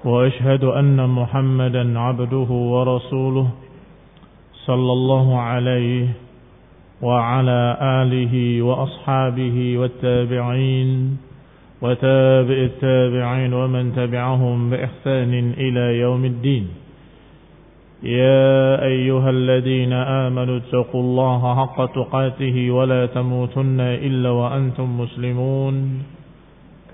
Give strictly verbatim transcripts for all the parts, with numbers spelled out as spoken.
وأشهد أن محمدا عبده ورسوله صلى الله عليه وعلى آله وأصحابه والتابعين وتابع التابعين ومن تبعهم بإحسان إلى يوم الدين. يا أيها الذين آمنوا اتقوا الله حق تقاته ولا تموتن إلا وأنتم مسلمون.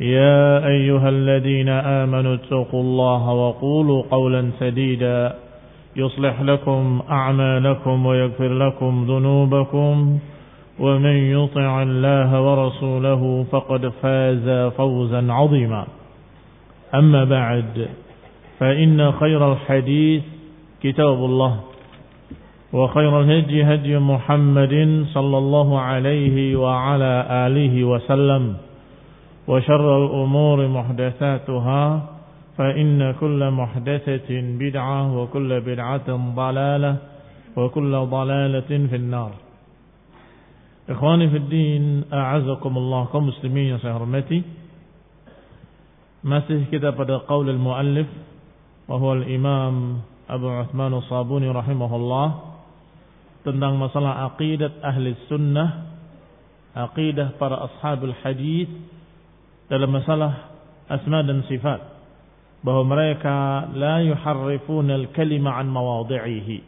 يا أيها الذين آمنوا اتقوا الله وقولوا قولا سديدا يصلح لكم أعمالكم ويغفر لكم ذنوبكم، ومن يطع الله ورسوله فقد فاز فوزا عظيما. أما بعد، فإن خير الحديث كتاب الله، وخير الهدي هدي محمد صلى الله عليه وعلى آله وسلم، وشر الأمور محدثاتها، فإن كل محدثة بدعة وكل بدعة ضلالة وكل ضلالة في النار. Ikhwani fi din, a'azakumullah, kaum muslimin yang saya hormati. Masih kita pada qaul al-muallif wa huwa al-imam Abu Uthman As-Sabuni rahimahullah tentang masalah aqidah ahli sunnah, aqidah para ashabul hadis dalam masalah asma dan sifat, bahwa mereka la yuharrifuna al-kalima an mawadhi'ihi,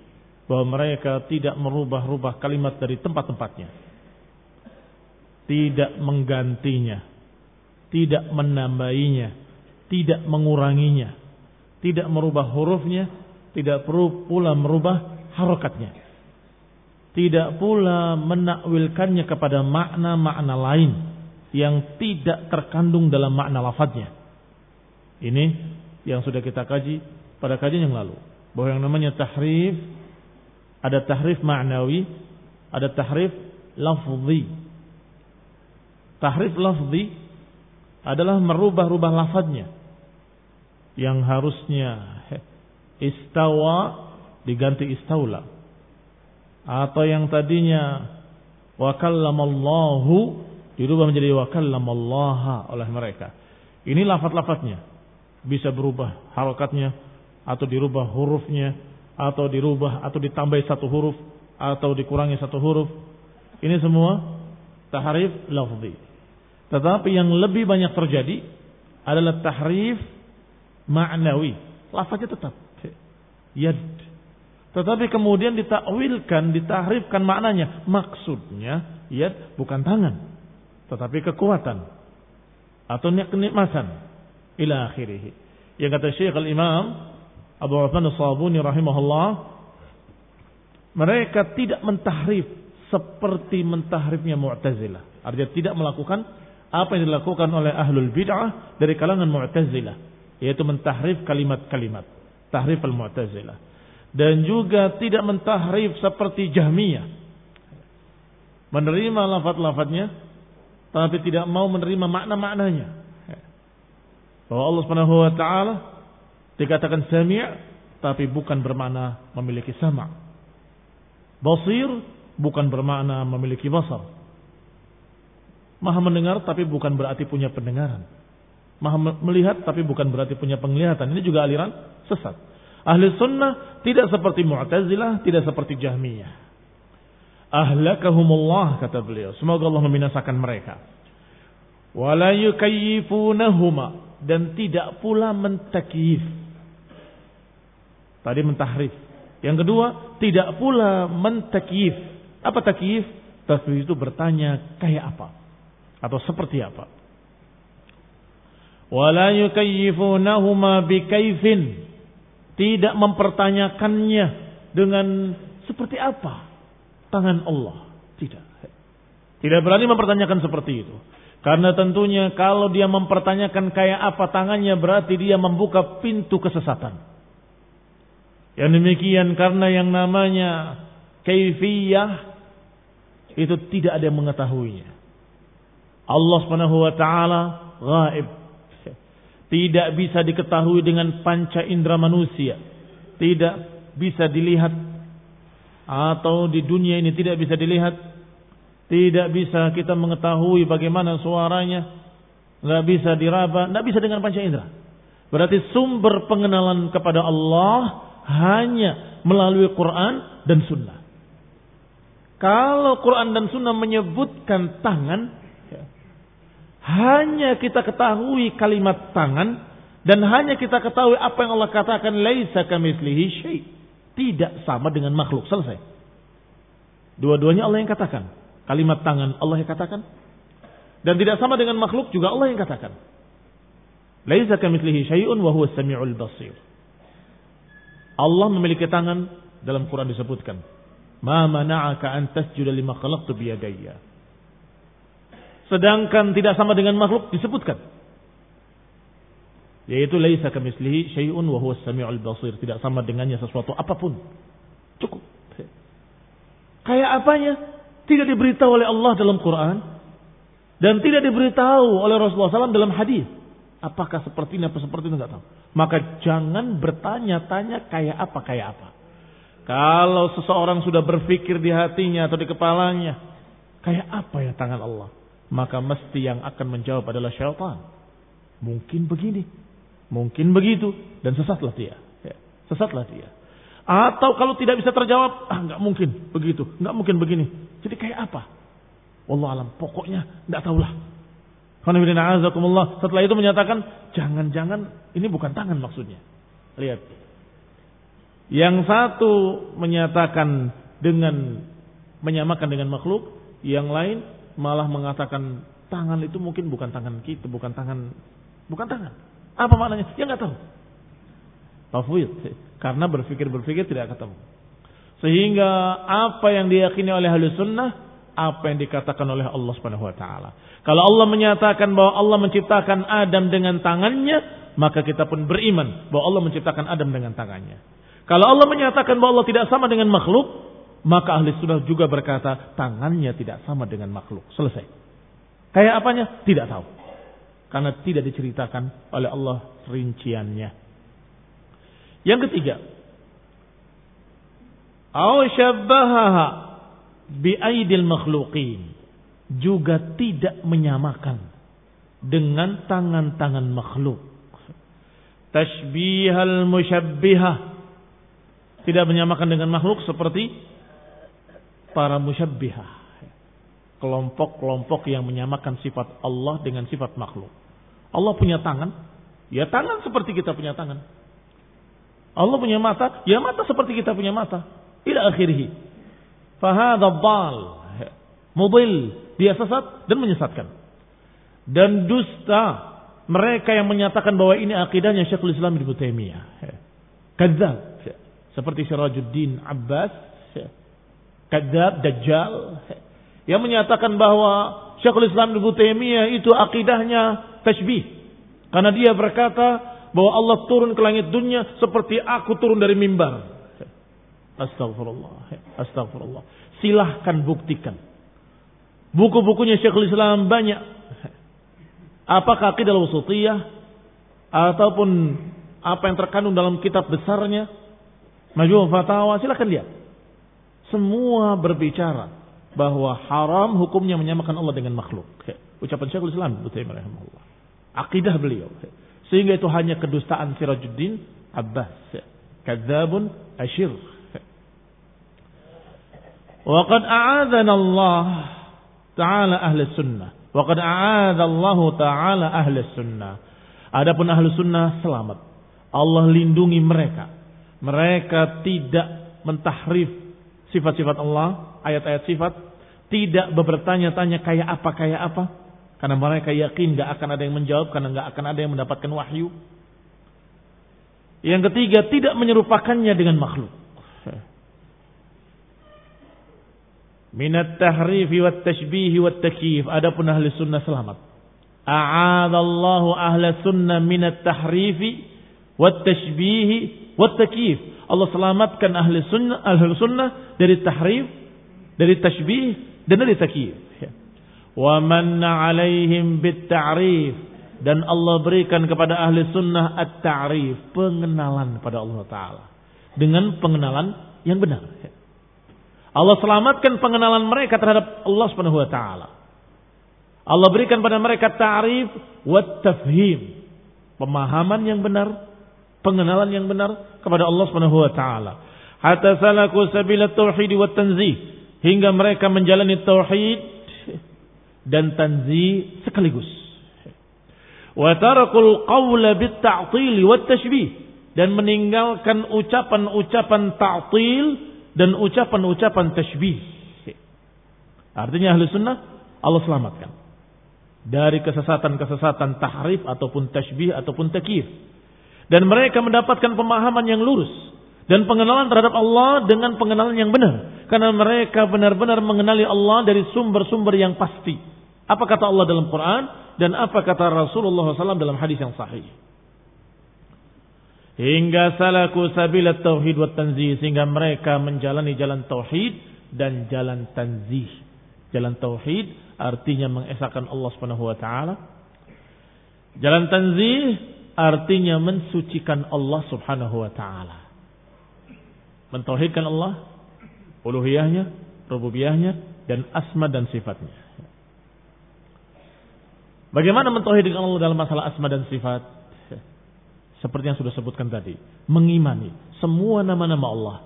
bahwa mereka tidak merubah-rubah kalimat dari tempat-tempatnya, tidak menggantinya, tidak menambahinya, tidak menguranginya, tidak merubah hurufnya, tidak perlu pula merubah harakatnya, tidak pula menakwilkannya kepada makna-makna lain yang tidak terkandung dalam makna lafadznya. Ini yang sudah kita kaji pada kajian yang lalu, bahwa yang namanya tahrif, ada tahrif ma'nawi, ada tahrif lafzi. Tahrif lafzi adalah merubah-rubah lafadznya, yang harusnya istawa diganti istaula, atau yang tadinya wa kallamallahu dirubah menjadi wa kallamallaha oleh mereka. Ini lafadz-lafadznya bisa berubah harakatnya, atau dirubah hurufnya, atau dirubah atau ditambahi satu huruf, atau dikurangi satu huruf. Ini semua tahrif lafzi. Tetapi yang lebih banyak terjadi adalah tahrif ma'nawi. Lafaznya tetap yad, tetapi kemudian ditakwilkan, ditahrifkan maknanya. Maksudnya yad bukan tangan, tetapi kekuatan atau kenikmatan, ila akhirih. Yang kata Syekh Al-Imam Abu Uthman As-Sabuni rahimahullah, mereka tidak mentahrif seperti mentahrifnya Mu'tazilah. Artinya tidak melakukan apa yang dilakukan oleh ahlul bid'ah dari kalangan Mu'tazilah, yaitu mentahrif kalimat-kalimat, tahrif al-Mu'tazilah. Dan juga tidak mentahrif seperti Jahmiyah, menerima lafaz-lafaznya tapi tidak mau menerima makna-maknanya. Bahwa Allah Subhanahu wa taala dikatakan sami', tapi bukan bermakna memiliki sama'. Basir bukan bermakna memiliki basar. Maha mendengar tapi bukan berarti punya pendengaran. Maha melihat tapi bukan berarti punya penglihatan. Ini juga aliran sesat. Ahli sunnah tidak seperti Mu'tazilah, tidak seperti Jahmiyah. Ahlakahumullah, kata beliau, semoga Allah membinasakan mereka. Wala yukayyifunahuma, dan tidak pula mentakyif. Tadi mentahrif. Yang kedua, tidak pula mentakyif. Apa takyif? Tasbih itu bertanya kayak apa atau seperti apa. Wala yukayyifunahuma bikaifin, tidak mempertanyakannya dengan seperti apa tangan Allah, tidak. Tidak berani mempertanyakan seperti itu. Karena tentunya kalau dia mempertanyakan kayak apa tangannya, berarti dia membuka pintu kesesatan. Yang demikian karena yang namanya kaifiyah itu tidak ada yang mengetahuinya. Allah subhanahu wa taala ghaib. Tidak bisa diketahui dengan panca indera manusia. Tidak bisa dilihat. Atau di dunia ini tidak bisa dilihat. Tidak bisa kita mengetahui bagaimana suaranya. Tidak bisa diraba. Tidak bisa dengan panca indera. Berarti sumber pengenalan kepada Allah hanya melalui Quran dan Sunnah. Kalau Quran dan Sunnah menyebutkan tangan, ya, hanya kita ketahui kalimat tangan. Dan hanya kita ketahui apa yang Allah katakan. Laisa kamitslihi syai'. Tidak sama dengan makhluk. Selesai. Dua-duanya Allah yang katakan. Kalimat tangan Allah yang katakan. Dan tidak sama dengan makhluk juga Allah yang katakan. Laisa kamitslihi syai'un wa huwas sami'ul basir. Allah memiliki tangan, dalam Quran disebutkan. Ma mana'aka an tasjuda lima khalaqtu biyadayya. Sedangkan tidak sama dengan makhluk disebutkan. Yaitu laisa kamitslihi syai'un wa huwas sami'ul basir. Tidak sama dengannya sesuatu apapun. Cukup. Kayak apanya? Tidak diberitahu oleh Allah dalam Quran. Dan tidak diberitahu oleh Rasulullah shallallahu alaihi wasallam dalam hadis. Apakah seperti ini, apa seperti itu, tidak tahu. Maka jangan bertanya-tanya kayak apa, kayak apa. Kalau seseorang sudah berpikir di hatinya atau di kepalanya, kayak apa ya tangan Allah? Maka mesti yang akan menjawab adalah syaitan. Mungkin begini, mungkin begitu. Dan sesatlah dia. Ya, sesatlah dia. Atau kalau tidak bisa terjawab, ah nggak mungkin begitu, nggak mungkin begini. Jadi kayak apa? Wallahu alam. Pokoknya nggak tahulah. Setelah itu menyatakan, jangan-jangan ini bukan tangan maksudnya. Lihat, yang satu menyatakan dengan menyamakan dengan makhluk, yang lain malah mengatakan tangan itu mungkin bukan tangan kita, bukan tangan, bukan tangan. Apa maknanya? Ya nggak tahu. Tafwid. Karena berpikir-berpikir tidak ketemu. Sehingga apa yang diyakini oleh ahli sunnah, apa yang dikatakan oleh Allah subhanahu wa taala. Kalau Allah menyatakan bahwa Allah menciptakan Adam dengan tangannya, maka kita pun beriman bahwa Allah menciptakan Adam dengan tangannya. Kalau Allah menyatakan bahwa Allah tidak sama dengan makhluk, maka ahli sunnah juga berkata tangannya tidak sama dengan makhluk. Selesai. Kayak apanya? Tidak tahu. Karena tidak diceritakan oleh Allah rinciannya. Yang ketiga, au syabbahaha bi aidil makhluqin, juga tidak menyamakan dengan tangan-tangan makhluk. Tashbihal musyabbihah, tidak menyamakan dengan makhluk seperti para musyabbihah, kelompok-kelompok yang menyamakan sifat Allah dengan sifat makhluk. Allah punya tangan, ya tangan seperti kita punya tangan. Allah punya mata, ya mata seperti kita punya mata. Ila akhirih. Fahadha dhal. Mudil. Dia sesat dan menyesatkan. Dan dusta mereka yang menyatakan bahwa ini akidahnya Syekhul Islam Ibnu Taimiyah. Kadzab. Seperti Sirajuddin Abbas. Kadzab, Dajjal. Yang menyatakan bahwa Syekhul Islam Ibnu Taimiyah itu akidahnya tashbih. Karena dia berkata bahwa Allah turun ke langit dunia seperti aku turun dari mimbar. Astagfirullah. Astagfirullah. Silahkan buktikan. Buku-bukunya Syekhul Islam banyak. Apakah akidah al-wasithiyah ataupun apa yang terkandung dalam kitab besarnya Majmu' Fatawa, silahkan lihat. Semua berbicara bahwa haram hukumnya menyamakan Allah dengan makhluk. Ucapan Syekhul Islam Ibnu Taimiyah rahimahullah. Akidah beliau. Sehingga itu hanya kedustaan Sirajuddin Abbas. Kadzabun ashir. Wa qad a'adzana Allah ta'ala ahli sunnah. Wa qad a'adza Allah ta'ala ahli sunnah. Adapun ahli sunnah selamat. Allah lindungi mereka. Mereka tidak mentahrif sifat-sifat Allah, ayat-ayat sifat. tidak bertanya-tanya kayak apa kayak apa, karena mereka yakin tidak akan ada yang menjawab, karena tidak akan ada yang mendapatkan wahyu. Yang ketiga, tidak menyerupakannya dengan makhluk. Minat tahrifi wat tashbihi wat takyif. Adapun ahli sunnah selamat. A'adallahu ahli sunnah minat tahrifi wat tashbihi wat takyif. Allah selamatkan ahli sunnah, ahli sunnah dari tahrif, dari tashbih, dan dari takyif. Wa manna alaihim bit-ta'rif, dan Allah berikan kepada ahli sunnah at-ta'rif, pengenalan pada Allah Ta'ala dengan pengenalan yang benar. Allah selamatkan pengenalan mereka terhadap Allah Subhanahu wa Ta'ala. Allah berikan pada mereka ta'rif wa tafhim, pemahaman yang benar, pengenalan yang benar kepada Allah Subhanahu wa Ta'ala. Hatta salaku sabila tauhid wa tanzih, hingga mereka menjalani tauhid dan tanzih sekaligus. Wa tarakul qawla bit ta'til wat tashbih, dan meninggalkan ucapan-ucapan ta'til dan ucapan-ucapan tashbih. Artinya ahli sunnah Allah selamatkan dari kesesatan-kesesatan tahrif ataupun tashbih ataupun takyif, dan mereka mendapatkan pemahaman yang lurus dan pengenalan terhadap Allah dengan pengenalan yang benar, karena mereka benar-benar mengenali Allah dari sumber-sumber yang pasti. Apa kata Allah dalam Quran dan apa kata Rasulullah shallallahu alaihi wasallam dalam hadis yang sahih. Hingga salaku sabilat tauhid wa tanzih, sehingga mereka menjalani jalan tauhid dan jalan tanzih. Jalan tauhid artinya mengesahkan Allah Subhanahu wa Ta'ala. Jalan tanzih artinya mensucikan Allah Subhanahu wa Ta'ala. Mentauhidkan Allah, uluhiyahnya, rububiyahnya, dan asma dan sifatnya. Bagaimana mentauhidkan Allah dalam masalah asma dan sifat? Seperti yang sudah sebutkan tadi, mengimani semua nama-nama Allah,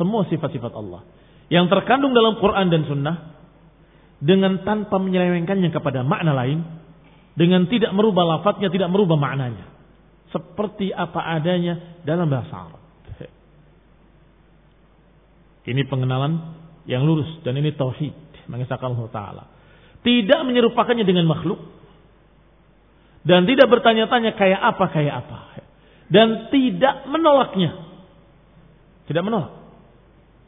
semua sifat-sifat Allah yang terkandung dalam Quran dan Sunnah, dengan tanpa menyelewengkannya kepada makna lain, dengan tidak merubah lafadznya, tidak merubah maknanya, seperti apa adanya dalam bahasa Arab. Ini pengenalan yang lurus dan ini tauhid, mengesahkan Allah Ta'ala. Tidak menyerupakannya dengan makhluk, dan tidak bertanya-tanya kayak apa kayak apa, dan tidak menolaknya, tidak menolak,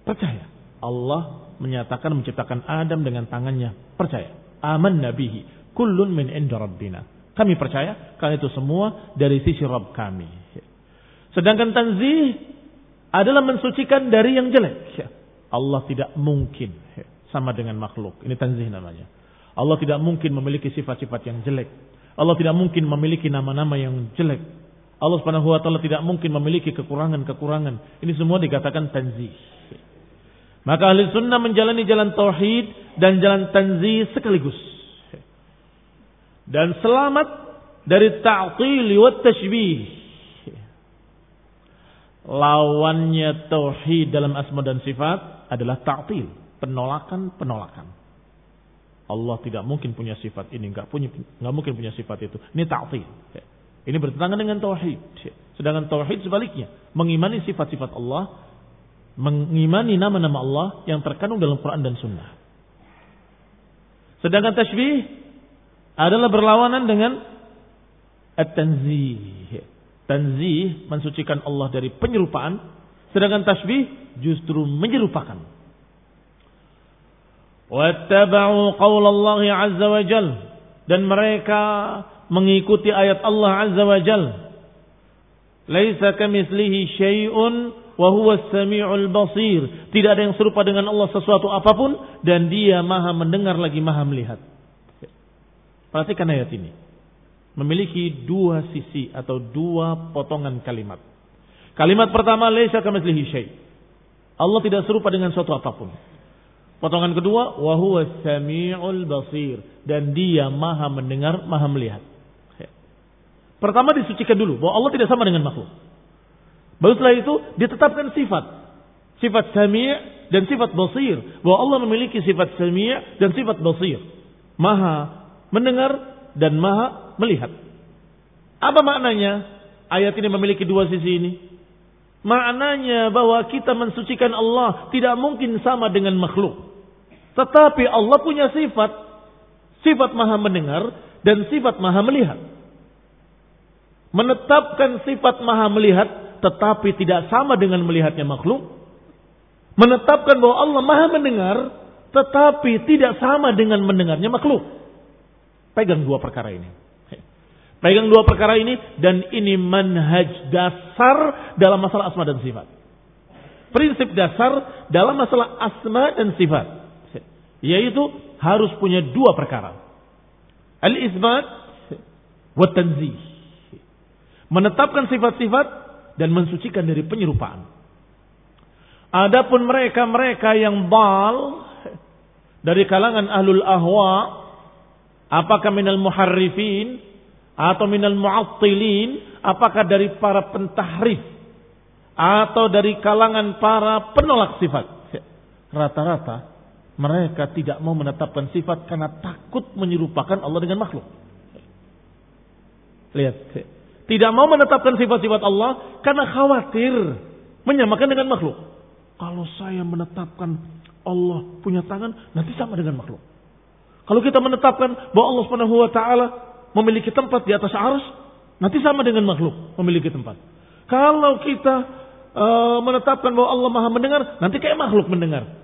percaya Allah menyatakan menciptakan Adam dengan tangannya, percaya, amanna bihi kullun min inda rabbina, kami percaya kalau itu semua dari sisi Rabb kami. Sedangkan tanzih adalah mensucikan dari yang jelek. Allah tidak mungkin sama dengan makhluk, ini tanzih namanya. Allah tidak mungkin memiliki sifat-sifat yang jelek. Allah tidak mungkin memiliki nama-nama yang jelek. Allah Subhanahu wa Ta'ala tidak mungkin memiliki kekurangan-kekurangan. Ini semua dikatakan tanzih. Maka ahli sunnah menjalani jalan tauhid dan jalan tanzih sekaligus. Dan selamat dari ta'til wa tashbih. Lawannya tauhid dalam asma dan sifat adalah ta'til, penolakan-penolakan. Allah tidak mungkin punya sifat ini, enggak punya, enggak mungkin punya sifat itu. Ini ta'til. Ini bertentangan dengan tauhid. Sedangkan tauhid sebaliknya, mengimani sifat-sifat Allah, mengimani nama-nama Allah yang terkandung dalam Quran dan Sunnah. Sedangkan tashbih adalah berlawanan dengan at-tanzih. Tanzih mensucikan Allah dari penyerupaan, sedangkan tashbih justru menyerupakan. Wattaba'u qawlallahi azza wa jal, dan mereka mengikuti ayat Allah azza wa jal. Laisa kamitslihi syai'un wa huwas sami'ul basir. Tidak ada yang serupa dengan Allah sesuatu apapun, dan Dia Maha mendengar lagi Maha melihat. Perhatikan ayat ini. Memiliki dua sisi atau dua potongan kalimat. Kalimat pertama, laisa kamitslihi syai'. Allah tidak serupa dengan sesuatu apapun. Potongan kedua, wa huwas sami'ul basir, dan Dia Maha mendengar, Maha melihat. Pertama disucikan dulu bahwa Allah tidak sama dengan makhluk. Baru setelah itu ditetapkan sifat. Sifat sami' dan sifat basir, bahwa Allah memiliki sifat sami' dan sifat basir. Maha mendengar dan Maha melihat. Apa maknanya? Ayat ini memiliki dua sisi ini. Maknanya bahwa kita mensucikan Allah tidak mungkin sama dengan makhluk. Tetapi Allah punya sifat, sifat maha mendengar dan sifat maha melihat. Menetapkan sifat maha melihat tetapi tidak sama dengan melihatnya makhluk. Menetapkan bahwa Allah maha mendengar tetapi tidak sama dengan mendengarnya makhluk. Pegang dua perkara ini. Pegang dua perkara ini dan ini manhaj dasar dalam masalah asma dan sifat. Prinsip dasar dalam masalah asma dan sifat. Yaitu harus punya dua perkara. Al-isbat wa tanzih. Menetapkan sifat-sifat dan mensucikan dari penyerupaan. Adapun mereka-mereka yang dal dari kalangan ahlul ahwa. Apakah minal muharrifin? Atau minal mu'attilin, apakah dari para pentahrif atau dari kalangan para penolak sifat. Rata-rata mereka tidak mau menetapkan sifat karena takut menyerupakan Allah dengan makhluk. Lihat, tidak mau menetapkan sifat-sifat Allah karena khawatir menyamakan dengan makhluk. Kalau saya menetapkan Allah punya tangan, nanti sama dengan makhluk. Kalau kita menetapkan bahwa Allah Subhanahu wa taala memiliki tempat di atas arus, nanti sama dengan makhluk memiliki tempat. Kalau kita e, menetapkan bahwa Allah maha mendengar, nanti kayak makhluk mendengar.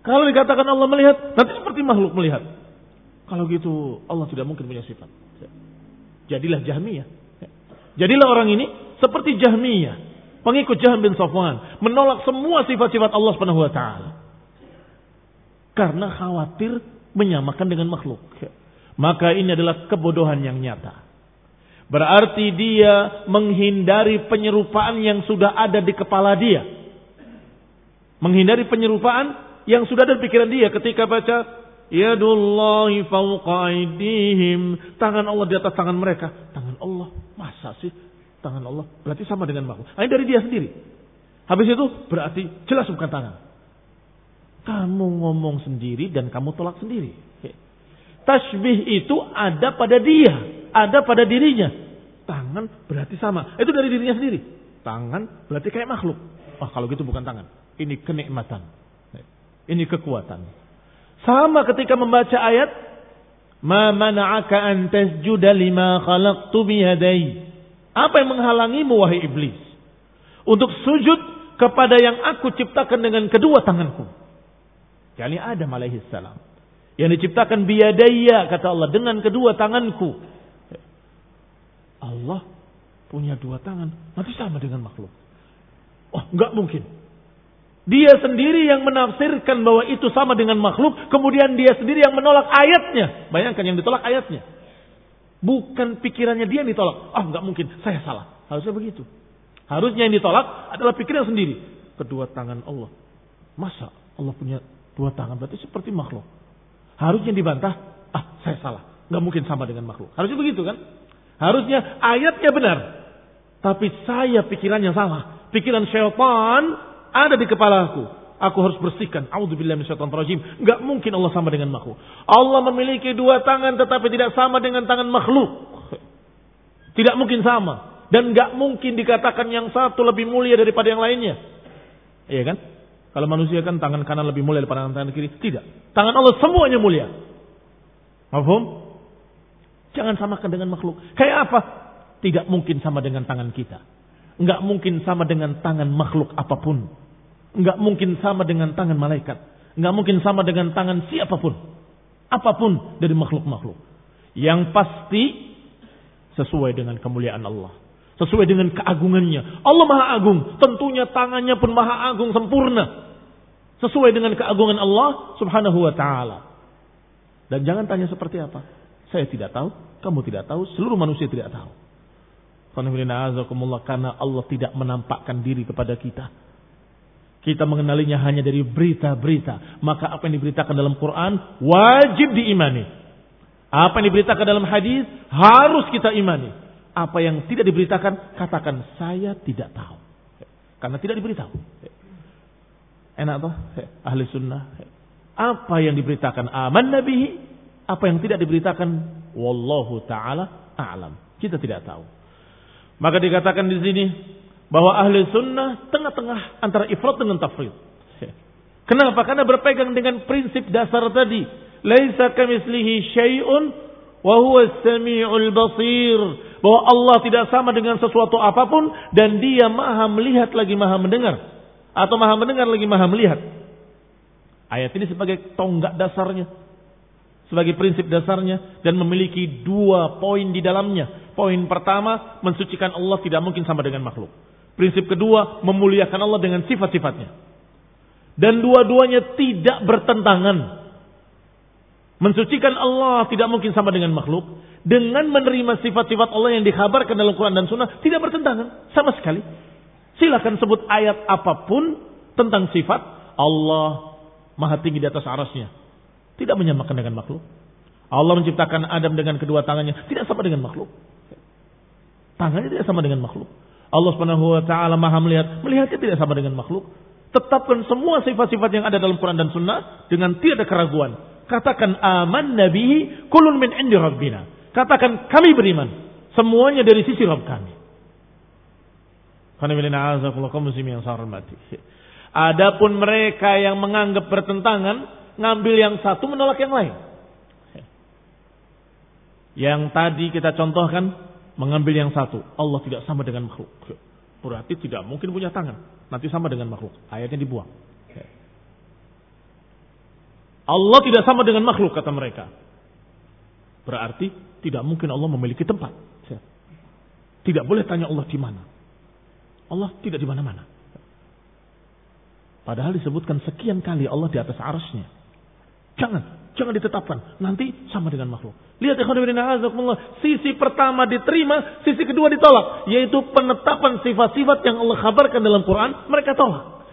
Kalau dikatakan Allah melihat, nanti seperti makhluk melihat. Kalau gitu Allah tidak mungkin punya sifat. Jadilah Jahmiyah. Jadilah orang ini seperti Jahmiyah. Pengikut Jahm bin Safwan. Menolak semua sifat-sifat Allah subhanahu wa taala. Karena khawatir menyamakan dengan makhluk. Maka ini adalah kebodohan yang nyata. Berarti dia menghindari penyerupaan yang sudah ada di kepala dia. Menghindari penyerupaan yang sudah ada di pikiran dia ketika baca yadullahi fawqa aydihim, tangan Allah di atas tangan mereka. Tangan Allah, masa sih? Tangan Allah berarti sama dengan makhluk. Ini dari dia sendiri. Habis itu berarti jelas bukan tangan. Kamu ngomong sendiri dan kamu tolak sendiri. Tasbih itu ada pada dia, ada pada dirinya. Tangan berarti sama. Itu dari dirinya sendiri. Tangan berarti kayak makhluk. Wah, kalau gitu bukan tangan. Ini kenikmatan. Ini kekuatan. Sama ketika membaca ayat, "Ma mana'aka an tasjuda lima khalaqtu biyadai." Apa yang menghalangimu wahai iblis untuk sujud kepada yang aku ciptakan dengan kedua tanganku? Yani Adam alaihi salam. Yang diciptakan biyadaya, kata Allah, dengan kedua tanganku. Allah punya dua tangan, nanti sama dengan makhluk. Oh, enggak mungkin. Dia sendiri yang menafsirkan bahwa itu sama dengan makhluk, kemudian dia sendiri yang menolak ayatnya. Bayangkan yang ditolak ayatnya. Bukan pikirannya dia yang ditolak. Ah, oh, enggak mungkin, saya salah. Harusnya begitu. Harusnya yang ditolak adalah pikiran sendiri. Kedua tangan Allah. Masa Allah punya dua tangan, berarti seperti makhluk. Harusnya dibantah, ah saya salah. Gak mungkin sama dengan makhluk. Harusnya begitu kan? Harusnya ayatnya benar. Tapi saya pikirannya salah. Pikiran syaitan ada di kepala aku. Aku harus bersihkan. A'udzubillahi minasyaitonir rajim. Gak mungkin Allah sama dengan makhluk. Allah memiliki dua tangan tetapi tidak sama dengan tangan makhluk. Tidak mungkin sama. Dan gak mungkin dikatakan yang satu lebih mulia daripada yang lainnya. Iya kan? Kalau manusia kan tangan kanan lebih mulia daripada tangan kiri. Tidak. Tangan Allah semuanya mulia. Paham? Jangan samakan dengan makhluk. Kayak apa? Tidak mungkin sama dengan tangan kita. Enggak mungkin sama dengan tangan makhluk apapun. Enggak mungkin sama dengan tangan malaikat. Enggak mungkin sama dengan tangan siapapun. Apapun dari makhluk-makhluk. Yang pasti sesuai dengan kemuliaan Allah. Sesuai dengan keagungannya. Allah maha agung. Tentunya tangannya pun maha agung sempurna. Sesuai dengan keagungan Allah subhanahu wa ta'ala. Dan jangan tanya seperti apa. Saya tidak tahu. Kamu tidak tahu. Seluruh manusia tidak tahu. Karena Allah tidak menampakkan diri kepada kita. Kita mengenalinya hanya dari berita-berita. Maka apa yang diberitakan dalam Quran wajib diimani. Apa yang diberitakan dalam hadis harus kita imani. Apa yang tidak diberitakan, katakan saya tidak tahu. Karena tidak diberitahu. Enak toh? Ahli sunnah. Apa yang diberitakan aman nabihi. Apa yang tidak diberitakan, wallahu ta'ala a'lam. Kita tidak tahu. Maka dikatakan di sini bahwa ahli sunnah tengah-tengah antara ifrat dengan tafrid. Kenapa? Karena berpegang dengan prinsip dasar tadi. Laisa kamitslihi syai'un wa huwa as-sami'ul basir. Bahwa Allah tidak sama dengan sesuatu apapun dan Dia Maha melihat lagi Maha mendengar, atau Maha mendengar lagi Maha melihat. Ayat ini sebagai tonggak dasarnya, sebagai prinsip dasarnya, dan memiliki dua poin di dalamnya. Poin pertama, mensucikan Allah tidak mungkin sama dengan makhluk. Prinsip kedua, memuliakan Allah dengan sifat-sifatnya. Dan dua-duanya tidak bertentangan. Mensucikan Allah tidak mungkin sama dengan makhluk. Dengan menerima sifat-sifat Allah yang dikhabarkan dalam Quran dan Sunnah tidak bertentangan sama sekali. Silakan sebut ayat apapun tentang sifat Allah Maha Tinggi di atas arasnya. Tidak menyamakan dengan makhluk. Allah menciptakan Adam dengan kedua tangannya, tidak sama dengan makhluk. Tangannya tidak sama dengan makhluk. Allah Subhanahu wa taala Maha melihat, melihatnya tidak sama dengan makhluk. Tetapkan semua sifat-sifat yang ada dalam Quran dan Sunnah dengan tiada keraguan. Katakan aman nabihi kullun min indi rabbina. Katakan kami beriman, semuanya dari sisi Rabb kami. Adapun mereka yang menganggap bertentangan, ngambil yang satu menolak yang lain. Yang tadi kita contohkan, mengambil yang satu, Allah tidak sama dengan makhluk, berarti tidak mungkin punya tangan, nanti sama dengan makhluk. Ayatnya dibuang. Allah tidak sama dengan makhluk kata mereka, berarti tidak mungkin Allah memiliki tempat. Tidak boleh tanya Allah di mana. Allah tidak di mana-mana. Padahal disebutkan sekian kali Allah di atas arasnya. Jangan. Jangan ditetapkan. Nanti sama dengan makhluk. Lihat ikhwan ibn a'azakumullah. Sisi pertama diterima, sisi kedua ditolak. Yaitu penetapan sifat-sifat yang Allah kabarkan dalam Quran, mereka tolak.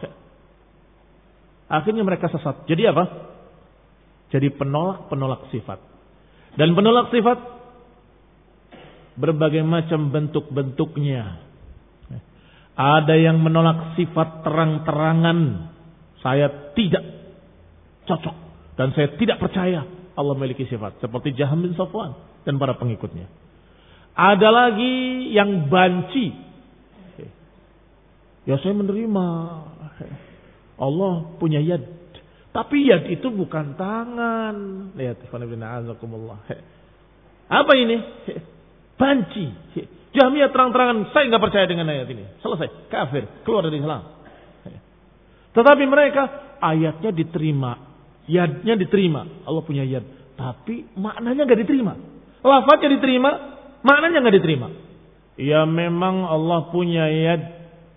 Akhirnya mereka sesat. Jadi apa? Jadi penolak-penolak sifat. Dan penolak sifat, berbagai macam bentuk-bentuknya. Ada yang menolak sifat terang-terangan. Saya tidak cocok. Dan saya tidak percaya Allah memiliki sifat. Seperti Jaham bin Safwan dan para pengikutnya. Ada lagi yang banci. Ya saya menerima. Allah punya yad. Tapi yad itu bukan tangan. Lihat. Apa ini? Banci. Jahmiyah terang-terangan. Saya nggak percaya dengan ayat ini. Selesai. Kafir. Keluar dari Islam. Tetapi mereka ayatnya diterima. Yadnya diterima, Allah punya yad, tapi maknanya nggak diterima. Lafaznya diterima, maknanya nggak diterima. Ya memang Allah punya yad,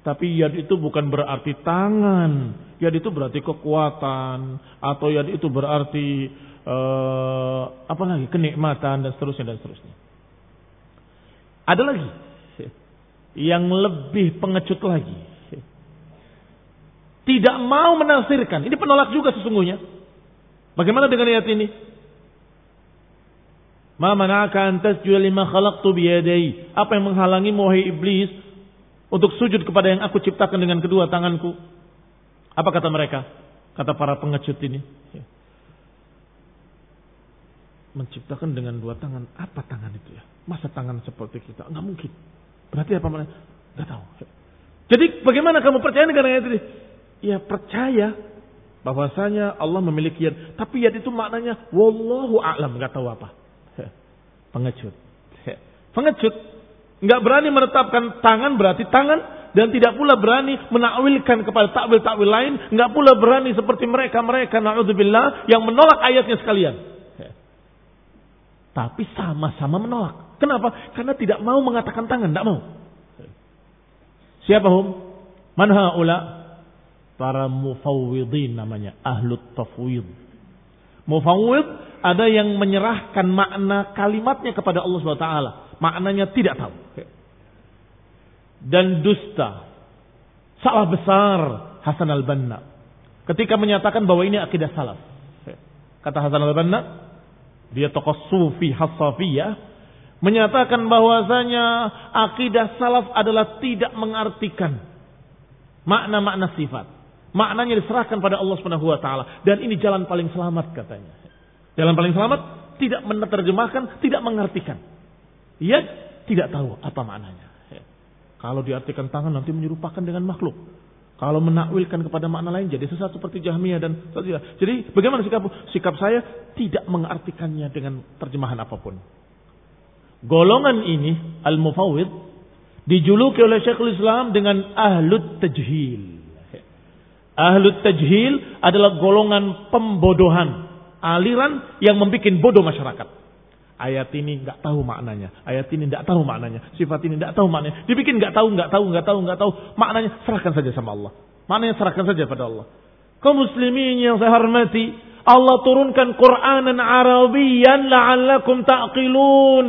tapi yad itu bukan berarti tangan. Yad itu berarti kekuatan, atau yad itu berarti uh, apa lagi, kenikmatan dan seterusnya dan seterusnya. Ada lagi yang lebih pengecut lagi, tidak mau menafsirkan. Ini penolak juga sesungguhnya. Bagaimana dengan ayat ini? Ma mana'aka an tasjuda lima khalaqtu biyadai? Apa yang menghalangi wahai iblis untuk sujud kepada yang aku ciptakan dengan kedua tanganku? Apa kata mereka? Kata para pengecut ini. Menciptakan dengan dua tangan, apa tangan itu ya? Masa tangan seperti kita? Enggak mungkin. Berarti apa maknanya? Enggak tahu. Jadi bagaimana kamu percaya dengan ayat ini? Ya percaya bahwasanya Allah memiliki yad, tapi yad itu maknanya wallahu a'lam, enggak tahu apa. Pengecut. Pengecut enggak berani menetapkan tangan berarti tangan, dan tidak pula berani menakwilkan kepada takwil-takwil lain, enggak pula berani seperti mereka-mereka naudzubillah yang menolak ayatnya sekalian. Tapi sama-sama menolak. Kenapa? Karena tidak mau mengatakan tangan, enggak mau. Siapa hum? Man haula? Para mufawwidin namanya, ahlut tafwid. Mufawwid ada yang menyerahkan makna kalimatnya kepada Allah subhanahu wa taala. Maknanya tidak tahu. Dan dusta. Salah besar Hasan al-Banna ketika menyatakan bahwa ini akidah salaf. Kata Hasan al-Banna, dia tokoh sufi Hassafiyah, menyatakan bahwasanya akidah salaf adalah tidak mengartikan makna-makna sifat. Maknanya diserahkan pada Allah Subhanahu wa taala, dan ini jalan paling selamat katanya. Jalan paling selamat tidak menerjemahkan, tidak mengartikan. Ya, tidak tahu apa maknanya. Kalau diartikan tangan nanti menyerupakan dengan makhluk. Kalau menakwilkan kepada makna lain jadi sesat seperti Jahmiyah dan Mu'tazilah. Jadi bagaimana sikap sikap saya tidak mengartikannya dengan terjemahan apapun. Golongan ini al-mufawwid dijuluki oleh Syekhul Islam dengan ahlut tajhil. Ahlut tajhil adalah golongan pembodohan, aliran yang membuat bodoh masyarakat. Ayat ini enggak tahu maknanya. Ayat ini enggak tahu maknanya. Sifat ini enggak tahu maknanya. Dibikin enggak tahu, enggak tahu, enggak tahu, enggak tahu. Maknanya serahkan saja sama Allah. Maknanya serahkan saja pada Allah. Kaum muslimin yang saya hormati, Allah turunkan Qur'anan Arabiyyan la'allakum ta'qilun.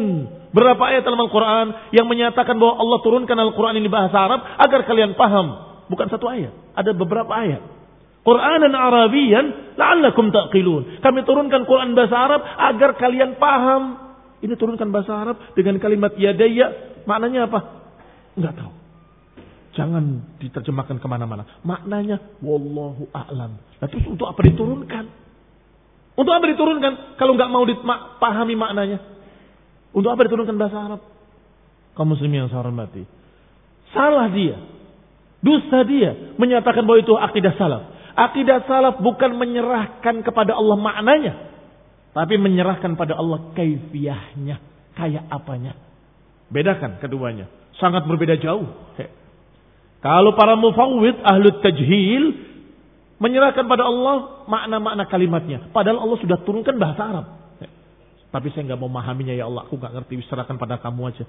Berapa ayat dalam Al-Qur'an yang menyatakan bahwa Allah turunkan Al-Qur'an ini bahasa Arab agar kalian paham. Bukan satu ayat, ada beberapa ayat. Qur'anan Arabiyyan la'allakum ta'qilun. Kami turunkan Qur'an bahasa Arab agar kalian paham. Ini turunkan bahasa Arab dengan kalimat yadayya. Maknanya apa? Enggak tahu. Jangan diterjemahkan kemana-mana. Maknanya wallahu a'lam. Nah, terus untuk apa diturunkan? Untuk apa diturunkan? Kalau enggak mau dipahami maknanya. Untuk apa diturunkan bahasa Arab? Kaum muslimin yang saya hormati. Salah dia. Dusta dia. Menyatakan bahwa itu akidah salaf. Akidah salaf bukan menyerahkan kepada Allah maknanya. Tapi menyerahkan pada Allah kaifiyahnya. Kayak apanya. Bedakan keduanya. Sangat berbeda jauh. He. Kalau para mufawwid ahlut tajhil. Menyerahkan pada Allah makna-makna kalimatnya. Padahal Allah sudah turunkan bahasa Arab. He. Tapi saya gak mau memahaminya ya Allah. Aku gak ngerti. Serahkan pada kamu aja.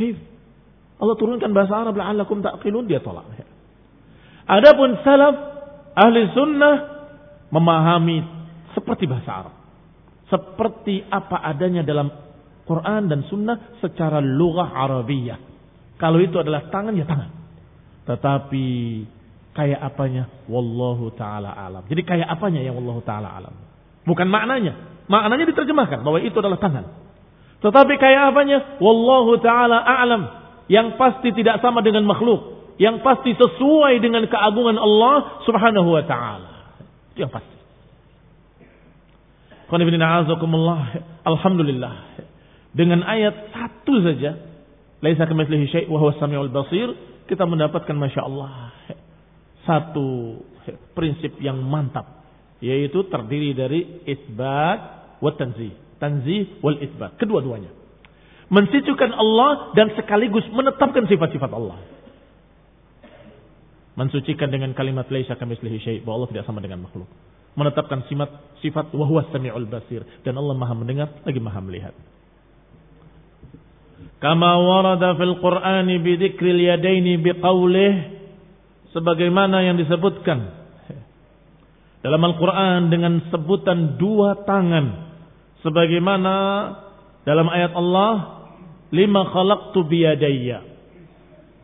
Kaif. Allah turunkan bahasa Arab. La'allakum ta'qilun. Dia tolak. He. Adapun salaf. Ahli sunnah memahami seperti bahasa Arab. Seperti apa adanya dalam Quran dan sunnah secara lughah Arabiyah. Kalau itu adalah tangan, ya tangan. Tetapi kayak apanya? Wallahu ta'ala alam. Jadi kayak apanya yang Wallahu ta'ala alam. Bukan maknanya. Maknanya diterjemahkan bahwa itu adalah tangan. Tetapi kayak apanya? Wallahu ta'ala alam. Yang pasti tidak sama dengan makhluk. Yang pasti sesuai dengan keagungan Allah subhanahu wa ta'ala. Itu yang pasti. Alhamdulillah. Dengan ayat satu saja. Laisa kamitslihi syai' wa huwas samiul basir. Kita mendapatkan masya Allah. Satu prinsip yang mantap. Yaitu terdiri dari isbat wa tanzih. Tanzih wal isbat. Kedua-duanya. Mensucikan Allah dan sekaligus menetapkan sifat-sifat Allah. Mensucikan dengan kalimat laisa kamitslihi syai', bahwa Allah tidak sama dengan makhluk. Menetapkan sifat sifat wa huwas samiul basir, dan Allah Maha mendengar lagi Maha melihat. Kama warada fil Qur'ani bi dzikril yadaini bi qawlihi, sebagaimana yang disebutkan dalam Al-Qur'an dengan sebutan dua tangan, sebagaimana dalam ayat Allah lima khalaqtu bi yadayya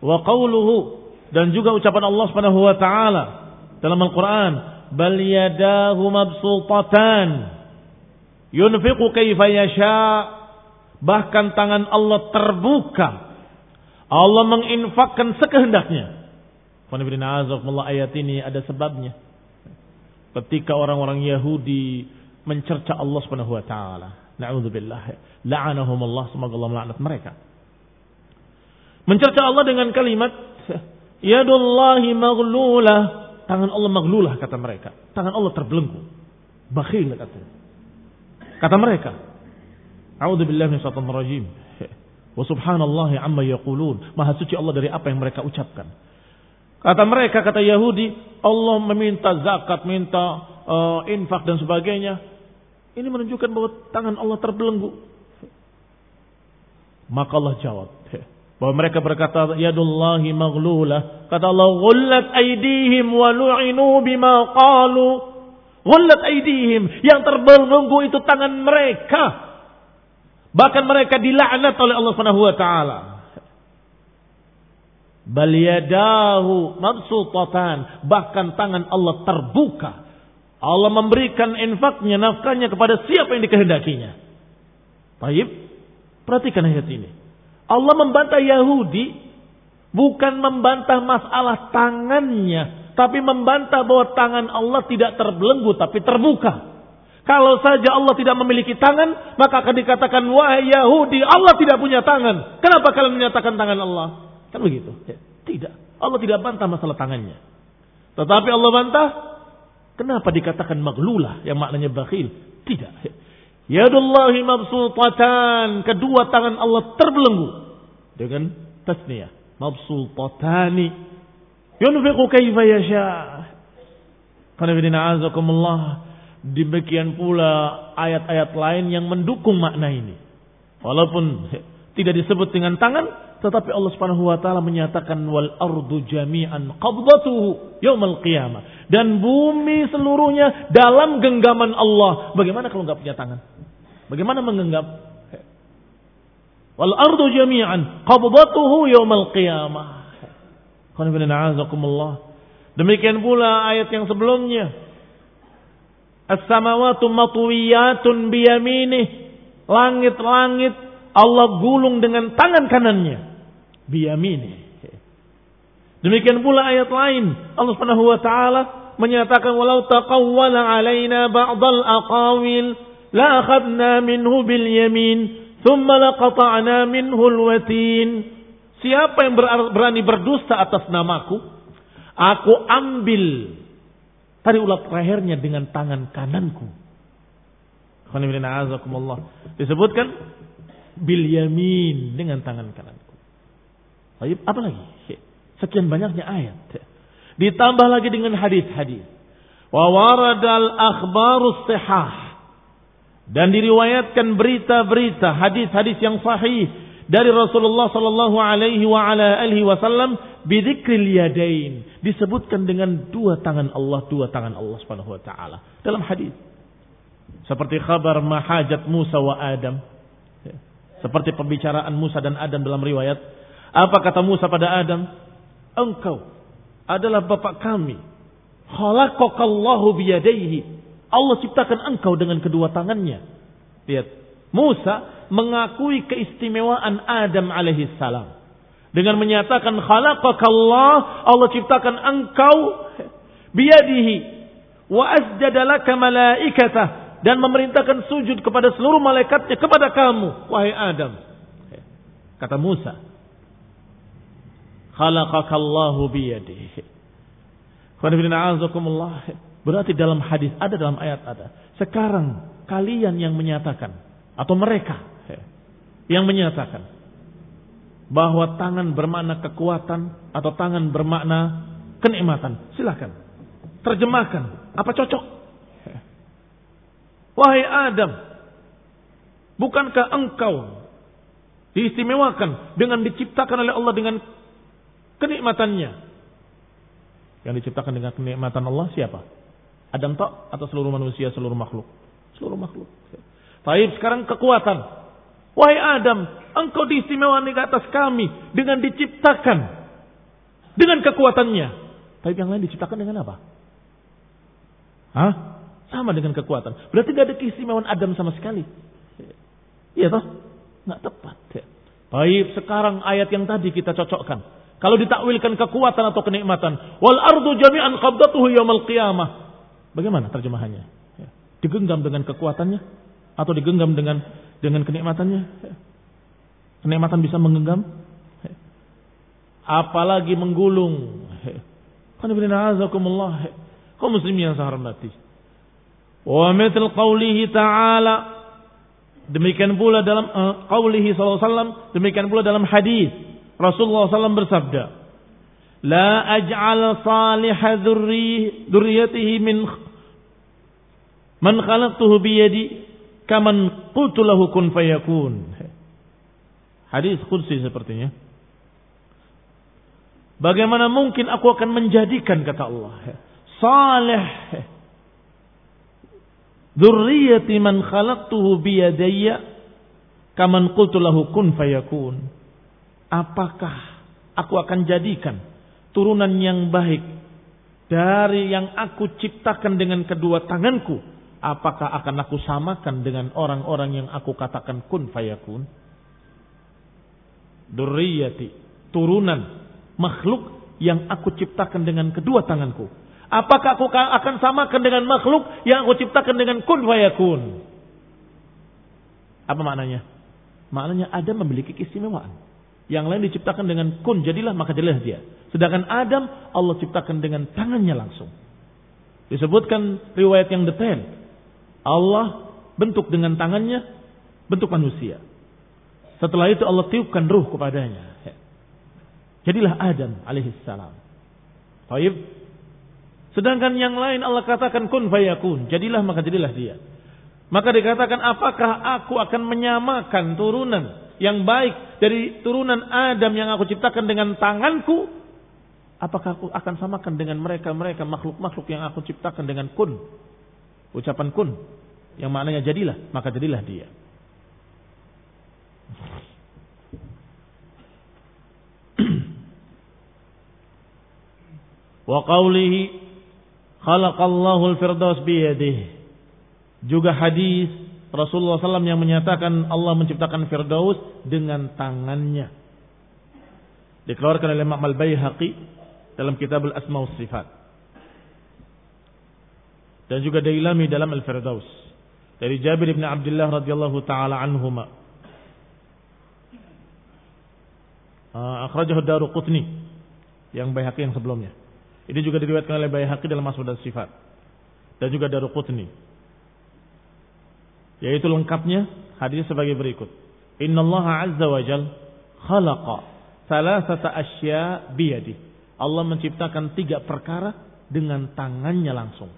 wa qawluhu, dan juga ucapan Allah Subhanahu wa taala dalam Al-Qur'an, bal yadahu mabsuutatan yunfiqu kaifa yasha, bahkan tangan Allah terbuka, Allah menginfakkan sekehendaknya. Qanibrina azzaqullah, ayat ini ada sebabnya. Ketika orang-orang Yahudi mencerca Allah Subhanahu wa taala, naudzubillah, la'anahum Allah, semoga Allah melaknat mereka. Mencerca Allah dengan kalimat yadullahi maghlulah, tangan Allah maghlulah, kata mereka. Tangan Allah terbelenggu. Bakhil katanya. Kata mereka. A'udzubillahi minasyaitonir rajim. Wa subhanallahi amma yaqulun. Maha suci Allah dari apa yang mereka ucapkan. Kata mereka, kata Yahudi, Allah meminta zakat, minta uh, infak dan sebagainya. Ini menunjukkan bahwa tangan Allah terbelenggu. Maka Allah jawab, bahwa mereka berkata yadullahi maghlulah, kata Allah ghullat aydihim wa lu'inu bima qalu, ghullat aydihim, yang terbelenggu itu tangan mereka, bahkan mereka dilaknat oleh Allah Subhanahu wa taala. Bal yadahu mabsuutatan, bahkan tangan Allah terbuka, Allah memberikan infaknya, nafkahnya kepada siapa yang dikehendakinya. Baik, perhatikan ayat ini. Allah membantah Yahudi bukan membantah masalah tangannya, tapi membantah bahwa tangan Allah tidak terbelenggu tapi terbuka. Kalau saja Allah tidak memiliki tangan, maka akan dikatakan wahai Yahudi, Allah tidak punya tangan. Kenapa kalian menyatakan tangan Allah? Kan begitu. Ya, tidak. Allah tidak bantah masalah tangannya. Tetapi Allah bantah. Kenapa dikatakan maglulah yang maknanya bakhil? Tidak. Yadullahi mabsultatan. Kedua tangan Allah terbelenggu dengan tasniyah. Mabsultatani. Yunfiqu kaifa yasha. Qul inna a'udzubikumullah. Demikian pula ayat-ayat lain yang mendukung makna ini. Walaupun tidak disebut dengan tangan, tetapi Allah Subhanahu wa taala menyatakan wal ardu jami'an qabdatuhu yaumil qiyamah. Dan bumi seluruhnya dalam genggaman Allah. Bagaimana kalau enggak punya tangan? Bagaimana menggenggam? Wal ardu jami'an qabdatuhu yaumil qiyamah. Qul na'udzubikumullah. Demikian pula ayat yang sebelumnya. As-samawatu matwiyatun biyaminih. Langit-langit Allah gulung dengan tangan kanannya. Biyamini. Demikian pula ayat lain. Allah Subhanahu wa taala menyatakan walau taqawwala alaina ba'dal aqawil la akhadna minhu bil yamin thumma laqata'na minhu al watin. Siapa yang berani berdusta atas namaku, aku ambil tali urat lehernya dengan tangan kananku. Disebutkan bil yamin, dengan tangan kananku. Baik, apa lagi? Sekian banyaknya ayat. Ditambah lagi dengan hadis-hadis. Wa waradal akhbarus sihah. Dan diriwayatkan berita-berita, hadis-hadis yang sahih dari Rasulullah sallallahu alaihi wa ala alihi wasallam bidzikril yadain. Disebutkan dengan dua tangan Allah, dua tangan Allah Subhanahu wa taala dalam hadis. Seperti kabar mahajat Musa wa Adam. Seperti pembicaraan Musa dan Adam dalam riwayat. Apa kata Musa pada Adam? Engkau adalah bapak kami. Khalaqakallahu biyadaihi. Allah ciptakan engkau dengan kedua tangannya. Lihat. Musa mengakui keistimewaan Adam alaihissalam. Dengan menyatakan khalaqakallah. Allah ciptakan engkau biyadihi. Wa asjadalaka malaikatah. Dan memerintahkan sujud kepada seluruh malaikatnya kepada kamu, wahai Adam. Kata Musa, khalaqakallahu biyadihi. Berarti dalam hadis ada, dalam ayat ada. Sekarang kalian yang menyatakan, atau mereka yang menyatakan, bahwa tangan bermakna kekuatan, atau tangan bermakna kenikmatan. Silakan terjemahkan. Apa cocok? Wahai Adam, bukankah engkau diistimewakan dengan diciptakan oleh Allah dengan kenikmatannya? Yang diciptakan dengan kenikmatan Allah siapa? Adam tak atau seluruh manusia, seluruh makhluk? Seluruh makhluk. Taib, sekarang kekuatan. Wahai Adam, engkau diistimewakan di atas kami dengan diciptakan dengan kekuatannya. Taib, yang lain diciptakan dengan apa? Hah? Sama dengan kekuatan. Berarti tidak ada keistimewaan Adam sama sekali. Iya toh? Nggak tepat. Baik, sekarang ayat yang tadi kita cocokkan. Kalau ditakwilkan kekuatan atau kenikmatan. Wal ardu jami'an qabdatuhu yawmal qiyamah. Bagaimana terjemahannya? Digenggam dengan kekuatannya? Atau digenggam dengan dengan kenikmatannya? Kenikmatan bisa menggenggam? Apalagi menggulung. Kau muslim yang saya hormati. Wa mithlu qawlihi ta'ala, demikian pula dalam uh, qawlihi sallallahu alaihi wasallam, demikian pula dalam hadis Rasulullah sallallahu alaihi wasallam bersabda, la aj'al saliha dzurriyyatihi min man khalaqtuhu bi yadi kaman qultu lahu kun fayakun. Hadis qudsi sepertinya. Bagaimana mungkin aku akan menjadikan, kata Allah, salih dzurriyyati man khalaqtuhu biyadayya kaman qultu lahu kun fayakun. Apakah aku akan jadikan turunan yang baik dari yang aku ciptakan dengan kedua tanganku? Apakah akan aku samakan dengan orang-orang yang aku katakan kun fayakun? Dzurriyyati, turunan makhluk yang aku ciptakan dengan kedua tanganku. Apakah aku akan samakan dengan makhluk yang aku ciptakan dengan kun fayakun? Apa maknanya? Maknanya Adam memiliki keistimewaan. Yang lain diciptakan dengan kun, jadilah maka jadilah dia. Sedangkan Adam Allah ciptakan dengan tangannya langsung. Disebutkan riwayat yang detail. Allah bentuk dengan tangannya bentuk manusia. Setelah itu Allah tiupkan ruh kepadanya. Jadilah Adam alaihissalam. Baik. Sedangkan yang lain Allah katakan kun fayakun. Jadilah maka jadilah dia. Maka dikatakan apakah aku akan menyamakan turunan yang baik dari turunan Adam yang aku ciptakan dengan tanganku. Apakah aku akan samakan dengan mereka-mereka makhluk-makhluk yang aku ciptakan dengan kun. Ucapan kun. Yang maknanya jadilah maka jadilah dia. Wa qawlihi khalaqallahu al-firdaus biyadihi. Juga hadis Rasulullah shallallahu alaihi wasallam yang menyatakan Allah menciptakan Firdaus dengan tangannya. Dikeluarkan oleh Imam Al-Baihaqi dalam kitab Al-Asma wa Sifat. Dan juga Dailami dalam Al-Firdaus. Dari Jabir bin Abdullah radhiyallahu ta'ala anhuma. Akhrajahu Daruqutni. Yang Baihaqi yang sebelumnya. Ini juga diriwayatkan oleh Baihaqi dalam Asma dan Sifat. Dan juga Daruqutni. Yaitu lengkapnya hadis sebagai berikut. Innallaha azza wa jal khalaqa salasata asya biyadihi. Allah menciptakan tiga perkara dengan tangannya langsung.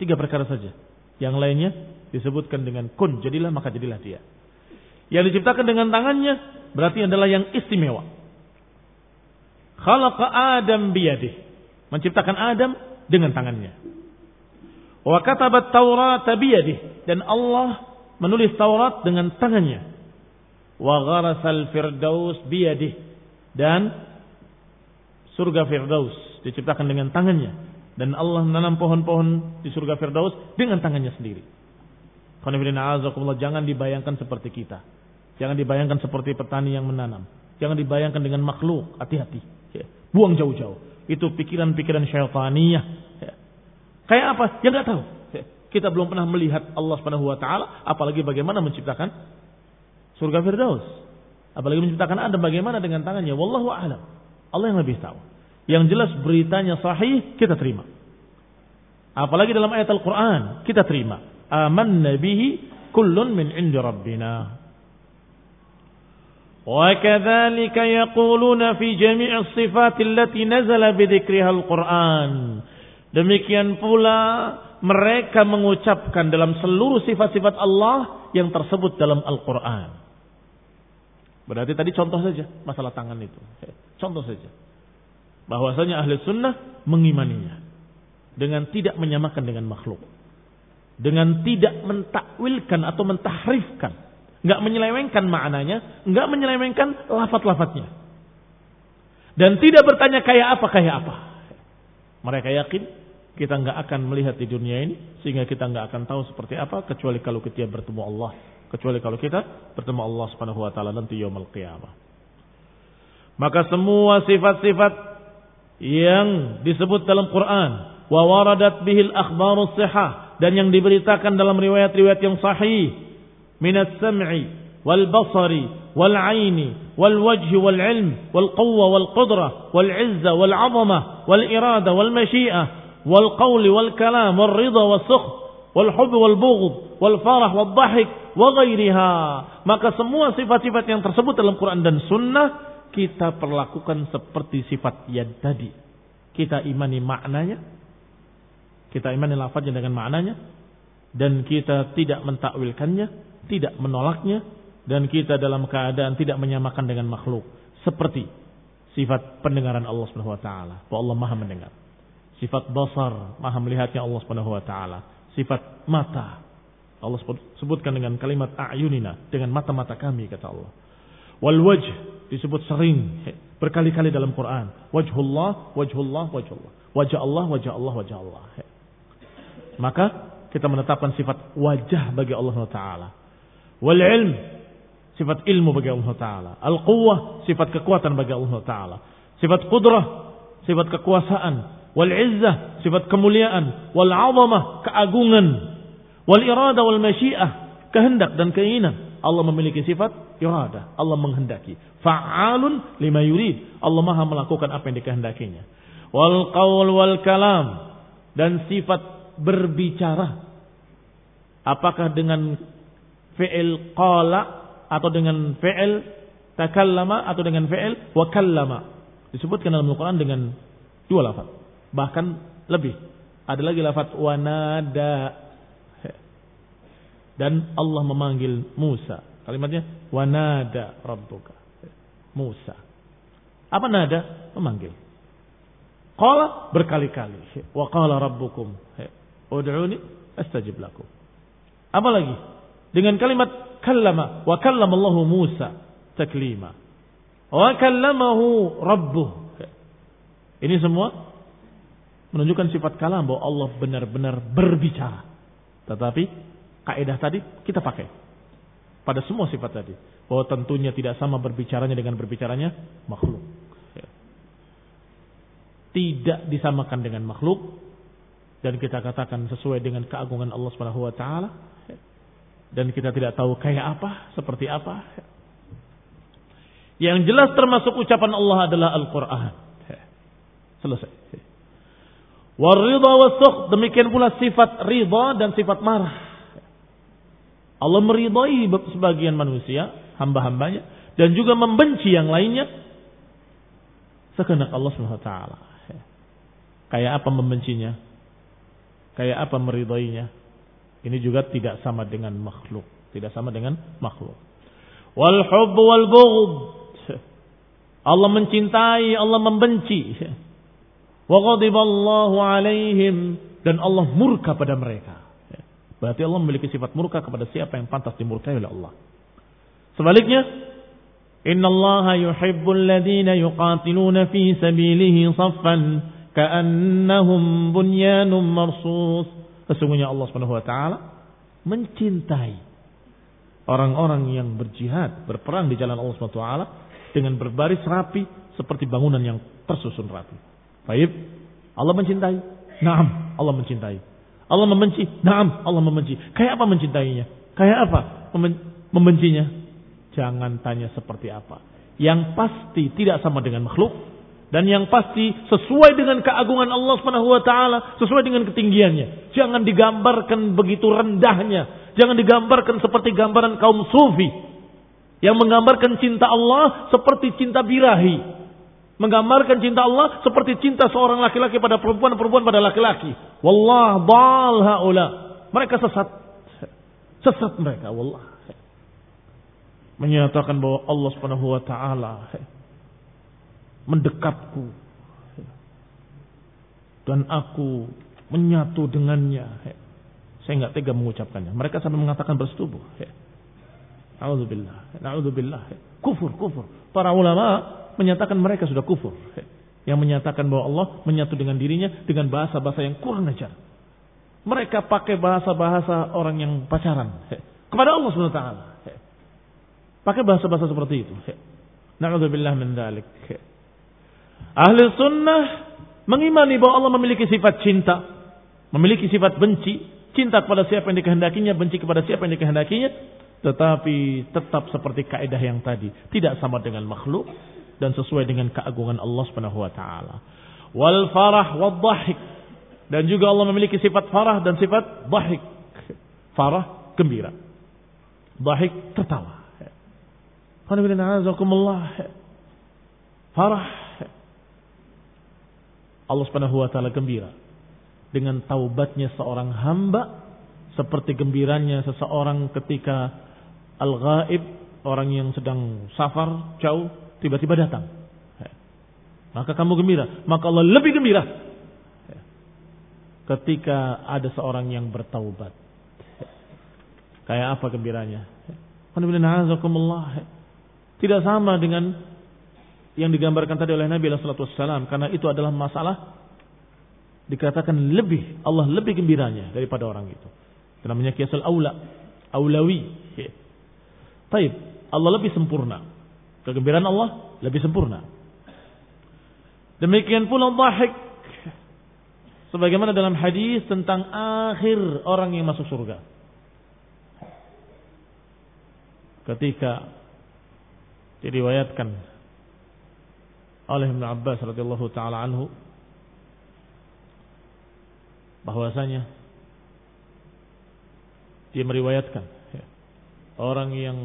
Tiga perkara saja. Yang lainnya disebutkan dengan kun. Jadilah maka jadilah dia. Yang diciptakan dengan tangannya berarti adalah yang istimewa. Khalaqa Adam biyadihi. Menciptakan Adam dengan tangannya. Wa katabat Taurat biyadihi, dan Allah menulis Taurat dengan tangannya. Wa gharasal firdaus biyadihi, dan surga Firdaus diciptakan dengan tangannya, dan Allah menanam pohon-pohon di surga Firdaus dengan tangannya sendiri. Qul inna a'udzubillahi, jangan dibayangkan seperti kita. Jangan dibayangkan seperti petani yang menanam. Jangan dibayangkan dengan makhluk, hati-hati. Buang jauh-jauh. Itu pikiran-pikiran syaitaniyah. Kayak apa? Ya nggak tahu. Kita belum pernah melihat Allah Subhanahu Wa Taala, apalagi bagaimana menciptakan surga Firdaus, apalagi menciptakan Adam bagaimana dengan tangannya. Wallahu a'lam. Allah yang lebih tahu. Yang jelas beritanya sahih kita terima. Apalagi dalam ayat Al-Quran kita terima. Amanna bihi kullun min indi Rabbina. وَكَذَلِكَ يَقُولُونَ فِي جَمِيعِ الصِّفَاتِ الَّتِي نَزَلَ بِذِكْرِهَا الْقُرْآنُ. Demikian pula mereka mengucapkan dalam seluruh sifat-sifat Allah yang tersebut dalam Al-Quran. Berarti tadi contoh saja masalah tangan itu. Contoh saja. Bahwasanya ahli sunnah mengimaninya. Dengan tidak menyamakan dengan makhluk. Dengan tidak mentakwilkan atau mentahrifkan. Enggak menyelewengkan maknanya. Enggak menyelewengkan lafaz-lafaznya. Dan tidak bertanya kayak apa-kayak apa. Mereka yakin. Kita nggak akan melihat di dunia ini sehingga kita nggak akan tahu seperti apa kecuali kalau kita bertemu Allah, kecuali kalau kita bertemu Allah Subhanahu Wa Taala nanti yaumul qiyamah. Maka semua sifat-sifat yang disebut dalam Quran, wa waradat bihil akhbarus sihah, dan yang diberitakan dalam riwayat-riwayat yang sahih, minat sam'i wal basari wal aini wal wajhi wal ilm wal quwwa wal qudrah wal izza wal 'azamah wal irada wal masyi'ah wal qawli wal kalam wal ridha wal sukh wal hub wal bughd wal farah wal dhahik wa ghairiha. Maka semua sifat-sifat yang tersebut dalam Quran dan Sunnah kita perlakukan seperti sifat yang tadi. Kita imani maknanya, kita imani lafaznya dengan maknanya, dan kita tidak mentakwilkannya, tidak menolaknya, dan kita dalam keadaan tidak menyamakan dengan makhluk. Seperti sifat pendengaran Allah Subhanahu Wa Taala, bahwa Allah Maha Mendengar. Sifat basar, maha melihatnya Allah Subhanahu Wa Taala. Sifat mata, Allah sebutkan dengan kalimat a'yunina, dengan mata-mata kami kata Allah. Wal wajh disebut sering berkali-kali dalam Quran. Wajhullah, wajhullah, wajhullah. Wajah Allah, wajah Allah, wajah Allah. Maka kita menetapkan sifat wajah bagi Allah Subhanahu Wa Taala. Wal ilm, sifat ilmu bagi Allah Subhanahu Wa Taala. Al quwwah, sifat kekuatan bagi Allah Subhanahu Wa Taala. Sifat qudrah, sifat kekuasaan. Wal izzah, sifat kemuliaan. Wal azamah, keagungan. Wal irada wal masyiah, kehendak dan keinginan. Allah memiliki sifat irada. Allah menghendaki. Fa'alun lima yurid. Allah maha melakukan apa yang dikehendakinya. Wal qaul wal kalam. Dan sifat berbicara. Apakah dengan fi'il qala atau dengan fi'il takallama atau dengan fi'il wa kallama. Disebutkan dalam Al-Quran dengan dua lafaz. Bahkan lebih. Ada lagi lafaz wanada. Dan Allah memanggil Musa. Kalimatnya wanada rabbuka Musa. Apa nada? Memanggil. Qala berkali-kali. Wa qala rabbukum ud'uni astajib lakum. Apa lagi? Dengan kalimat kallama wa kallamallahu Musa taklima. Wa kallamahu rabbuh. Ini semua menunjukkan sifat kalam bahwa Allah benar-benar berbicara. Tetapi kaidah tadi kita pakai pada semua sifat tadi bahwa tentunya tidak sama berbicaranya dengan berbicaranya makhluk, tidak disamakan dengan makhluk, dan kita katakan sesuai dengan keagungan Allah Subhanahu wa taala, dan kita tidak tahu kayak apa, seperti apa. Yang jelas termasuk ucapan Allah adalah Al-Qur'an. Selesai. Waridha wasukh, demikian pula sifat ridha dan sifat marah. Allah meridai sebagian manusia, hamba-hambanya, dan juga membenci yang lainnya sekehendak Allah Subhanahu wa taala. Kayak apa membencinya? Kayak apa meridainya? Ini juga tidak sama dengan makhluk, tidak sama dengan makhluk. Wal hubb wal bughd. Allah mencintai, Allah membenci. Wa ghadiballahu alaihim, dan Allah murka pada mereka. Berarti Allah memiliki sifat murka kepada siapa yang pantas dimurkai oleh Allah. Sebaliknya, innallaha yuhibbul ladzina yuqatiluna fi sabilihi saffan ka'annahum bunyanun marsus. Sesungguhnya Allah Subhanahu wa taala mencintai orang-orang yang berjihad, berperang di jalan Allah Subhanahu wa taala dengan berbaris rapi seperti bangunan yang tersusun rapi. Baik, Allah mencintai. Naam, Allah mencintai. Allah membenci. Naam, Allah membenci. Kayak apa mencintainya? Kayak apa membencinya? Jangan tanya seperti apa. Yang pasti tidak sama dengan makhluk, dan yang pasti sesuai dengan keagungan Allah Subhanahu wa taala, sesuai dengan ketinggiannya. Jangan digambarkan begitu rendahnya. Jangan digambarkan seperti gambaran kaum sufi yang menggambarkan cinta Allah seperti cinta birahi. Menggambarkan cinta Allah seperti cinta seorang laki-laki pada perempuan, perempuan pada laki-laki. Wallah dhal haula. Mereka sesat. Sesat mereka wallah. Menyatakan bahwa Allah Subhanahu wa taala mendekatku dan aku menyatu dengannya. Saya enggak tega mengucapkannya. Mereka sampai mengatakan bersetubuh. Nauzubillah. Nauzubillah. Kufur, kufur. Para ulama menyatakan mereka sudah kufur. Yang menyatakan bahwa Allah menyatu dengan dirinya dengan bahasa-bahasa yang kurang ajar. Mereka pakai bahasa-bahasa orang yang pacaran kepada Allah Subhanahu wa taala. Pakai bahasa-bahasa seperti itu. Na'udzubillah min dzalik. Ahli sunnah mengimani bahwa Allah memiliki sifat cinta, memiliki sifat benci, cinta kepada siapa yang dikehendakinya, benci kepada siapa yang dikehendakinya, tetapi tetap seperti kaidah yang tadi, tidak sama dengan makhluk. Dan sesuai dengan keagungan Allah Subhanahu wa taala. Wal farah wad dhahik. Dan juga Allah memiliki sifat farah dan sifat dhahik. Farah gembira. Dhahik tertawa. Farah. Allah Subhanahu wa taala gembira dengan taubatnya seorang hamba seperti gembiranya seseorang ketika al-ghaib, orang yang sedang safar jauh tiba-tiba datang. Maka kamu gembira. Maka Allah lebih gembira ketika ada seorang yang bertaubat. Kayak apa gembiranya? Tidak sama dengan yang digambarkan tadi oleh Nabi sallallahu alaihi wasallam, karena itu adalah masalah dikatakan lebih, Allah lebih gembiranya daripada orang itu. Itu namanya qiyasul aula, aulawi. Baik, Allah lebih sempurna. Kegembiraan Allah lebih sempurna. Demikian pula dhahik. Sebagaimana dalam hadis tentang akhir orang yang masuk surga. ketika diriwayatkan oleh Ibnu Abbas radhiyallahu taala anhu bahwasanya dia meriwayatkan ya, orang yang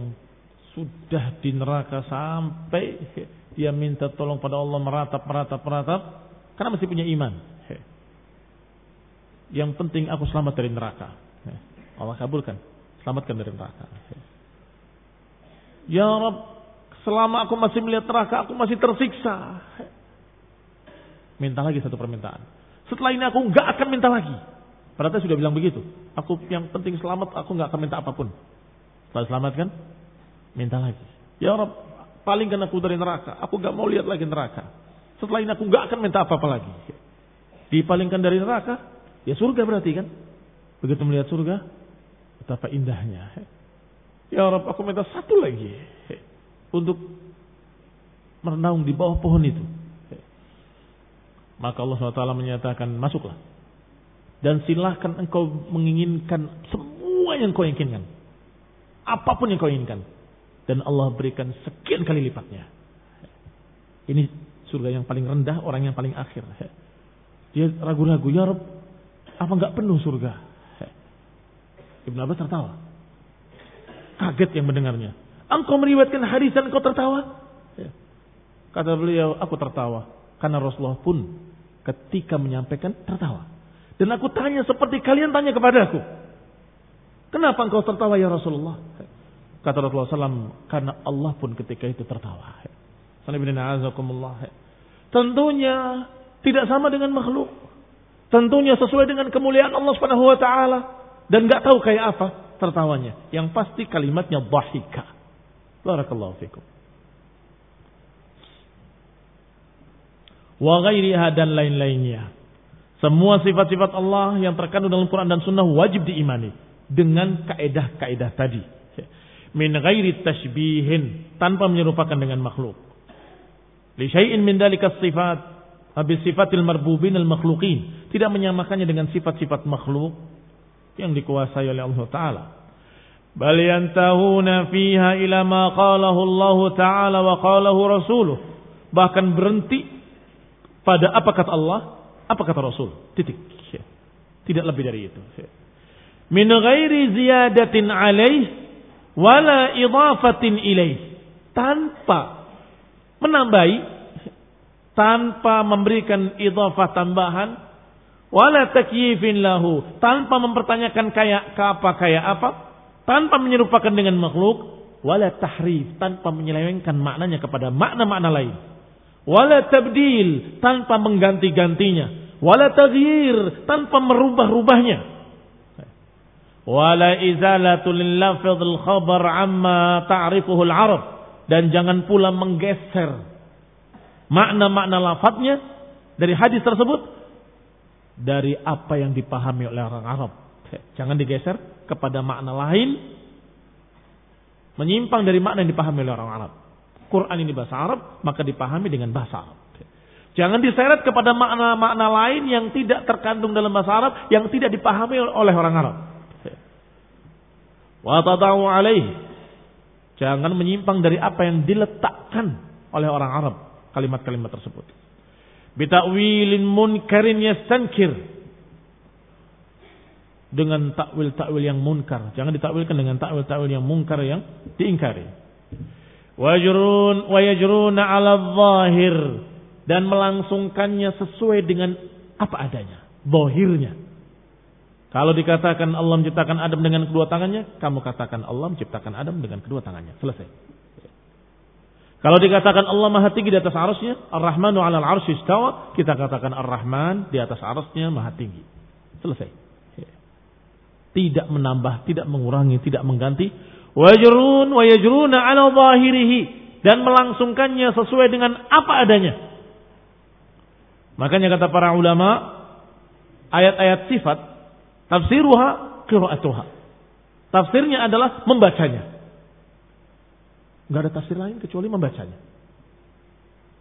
sudah di neraka sampai ya, dia minta tolong pada Allah meratap meratap meratap karena masih punya iman. Ya. Yang penting aku selamat dari neraka. Ya. Allah kabulkan, selamatkan dari neraka. Ya. Ya Rabb, selama aku masih melihat neraka, aku masih tersiksa. Ya. Minta lagi satu permintaan. Setelah ini aku nggak akan minta lagi. Padahal sudah bilang begitu. Aku yang penting selamat, aku nggak akan minta apapun. Setelah selamat kan, minta lagi. Ya Rabb, palingkan aku dari neraka. Aku nggak mau lihat lagi neraka. Setelah ini aku nggak akan minta apa-apa lagi. Dipalingkan dari neraka, ya surga berarti kan. Begitu melihat surga, betapa indahnya. Ya Rabb, aku minta satu lagi untuk merenung di bawah pohon itu. Maka Allah subhanahu wa taala menyatakan, masuklah. Dan silahkan engkau menginginkan semua yang kau inginkan. Apapun yang kau inginkan. Dan Allah berikan sekian kali lipatnya. Ini surga yang paling rendah, orang yang paling akhir. Dia ragu-ragu, ya Rabb, apa enggak penuh surga? Ibnu Abbas tertawa. Kaget yang mendengarnya. Engkau meriwayatkan hadis dan engkau tertawa? Kata beliau, aku tertawa. Karena Rasulullah pun ketika menyampaikan tertawa. Dan aku tanya seperti kalian tanya kepadaku. Kenapa engkau tertawa ya Rasulullah? Kata Rasulullah shallallahu alaihi wasallam, karena Allah pun ketika itu tertawa. Tentunya tidak sama dengan makhluk. Tentunya sesuai dengan kemuliaan Allah subhanahu wa taala. Dan gak tahu kayak apa tertawanya. Yang pasti kalimatnya dhahika. Barakallahu fikum. Wa ghairiha dan lain-lainnya. Semua sifat-sifat Allah yang terkandung dalam Quran dan Sunnah wajib diimani dengan kaedah-kaedah tadi. Min ghairi tashbihin, tanpa menyerupakan dengan makhluk. Li syai'in min dalika sifat, habis sifatil marbubin al-makhluqin, tidak menyamakannya dengan sifat-sifat makhluk yang dikuasai oleh Allah Taala. Bal yantahuna fiha ila ma qalahu Allah Taala wa qalahu Rasuluh, bahkan berhenti pada apa kata Allah, apa kata Rasul. Titik. Tidak lebih dari itu. Min ghairi ziyadatin alaih, wala idhafatin ilaih. Tanpa menambahi, tanpa memberikan idhafah tambahan, wala takyifin lahu, tanpa mempertanyakan kayak apa, kayak apa, tanpa menyerupakan dengan makhluk, wala tahrif, tanpa menyelewengkan maknanya kepada makna-makna lain. Wala tabdil, tanpa mengganti-gantinya. Wala taghyir, tanpa merubah-rubahnya. Wala izalatu lil lafzil khabar amma ta'rifuhu al Arab, dan jangan pula menggeser makna-makna lafadznya dari hadis tersebut dari apa yang dipahami oleh orang Arab. Jangan digeser kepada makna lain, menyimpang dari makna yang dipahami oleh orang Arab. Quran ini bahasa Arab, maka dipahami dengan bahasa Arab. Jangan diseret kepada makna-makna lain yang tidak terkandung dalam bahasa Arab, yang tidak dipahami oleh orang Arab. Wa tada'u alaihi, jangan menyimpang dari apa yang diletakkan oleh orang Arab kalimat-kalimat tersebut. Bita'wilin munkarin yastankir, dengan takwil-takwil yang munkar. Jangan ditakwilkan dengan takwil-takwil yang munkar yang diingkari. Wajrun wa yajruna 'ala adh-dhahir, dan melangsungkannya sesuai dengan apa adanya, zahirnya. Kalau dikatakan Allah menciptakan Adam dengan kedua tangannya, kamu katakan Allah menciptakan Adam dengan kedua tangannya, selesai. Kalau dikatakan Allah Maha Tinggi di atas Arsy-Nya, Ar-Rahmanu 'alal 'arsy istawa, kita katakan Ar-Rahman di atas Arsy-Nya Maha Tinggi. Selesai. Tidak menambah, tidak mengurangi, tidak mengganti. Wajrun wa yajruna 'ala zahirihi, dan melangsungkannya sesuai dengan apa adanya. Makanya kata para ulama, ayat-ayat sifat tafsiruha qira'atuha, tafsirnya adalah membacanya. Enggak ada tafsir lain kecuali membacanya.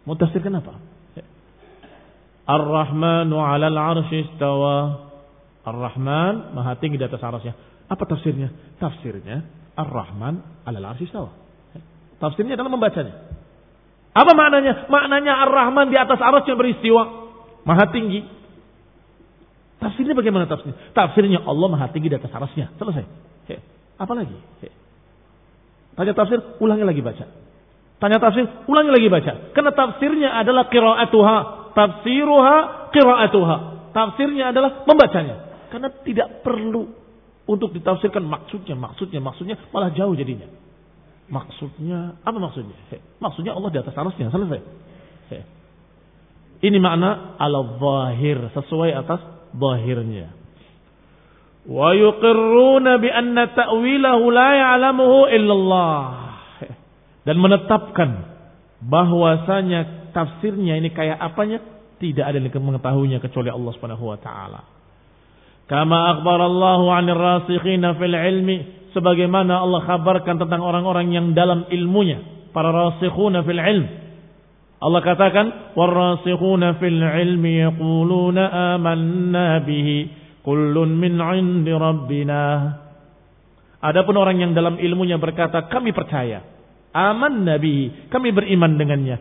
Mau tafsirkan apa? Ar-Rahmanu 'alal 'arsy istawa. Ar-Rahman Maha Tinggi di atas Arsy-Nya. Apa tafsirnya? Tafsirnya Ar-Rahman 'alal 'arsy istawa. Tafsirnya adalah membacanya. Apa maknanya? Maknanya Ar-Rahman di atas Arsy beristiwa, maha tinggi. Tafsirnya bagaimana tafsirnya? Tafsirnya Allah maha tinggi di atas Arsy-Nya. Selesai. He. Apa lagi? He. Tanya tafsir, ulangi lagi baca. Tanya tafsir, ulangi lagi baca. Karena tafsirnya adalah qira'atuha, tafsiruha qira'atuha. Tafsirnya adalah membacanya. Karena tidak perlu untuk ditafsirkan maksudnya, maksudnya, maksudnya malah jauh jadinya. Maksudnya, apa maksudnya? He. Maksudnya Allah di atas Arsy-Nya, selesai. He. Ini makna al-zahir, sesuai atas zahirnya. Wa yuqirruna bi anna ta'wilahu la ya'lamuhu illallah. He. Dan menetapkan bahwasanya tafsirnya ini kayak apanya tidak ada yang mengetahuinya kecuali Allah Subhanahu wa taala. Kama akhbarallahu 'anil rasikhina fil ilmi, sebagaimana Allah kabarkan tentang orang-orang yang dalam ilmunya, para rasikhuna fil ilm. Allah katakan, "Warrasikhuna fil ilmi yaquluna amanna bihi kullun min 'indi rabbina." Adapun orang yang dalam ilmunya berkata, "Kami percaya." Amanna bihi, kami beriman dengannya.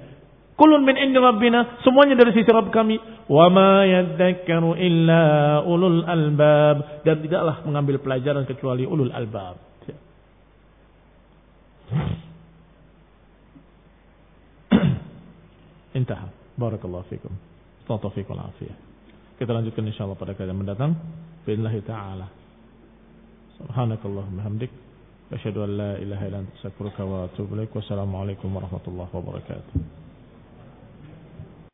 Kullun min 'indi rabbina, semuanya dari sisi Rabb kami. Wa ma yadzakkaru illa ulul albab, dan tidaklah mengambil pelajaran kecuali ulul albab. Intaha. Barakallahu fikum. Tata fikum al-afiyah. Kita lanjutkan insyaallah pada kajian mendatang. Billahi ta'ala. Subhanakallahumma hamdik, asyhadu an la ilaha illa anta, astaghfiruka wa atubu ilaik. Wassalamualaikum warahmatullahi wabarakatuh.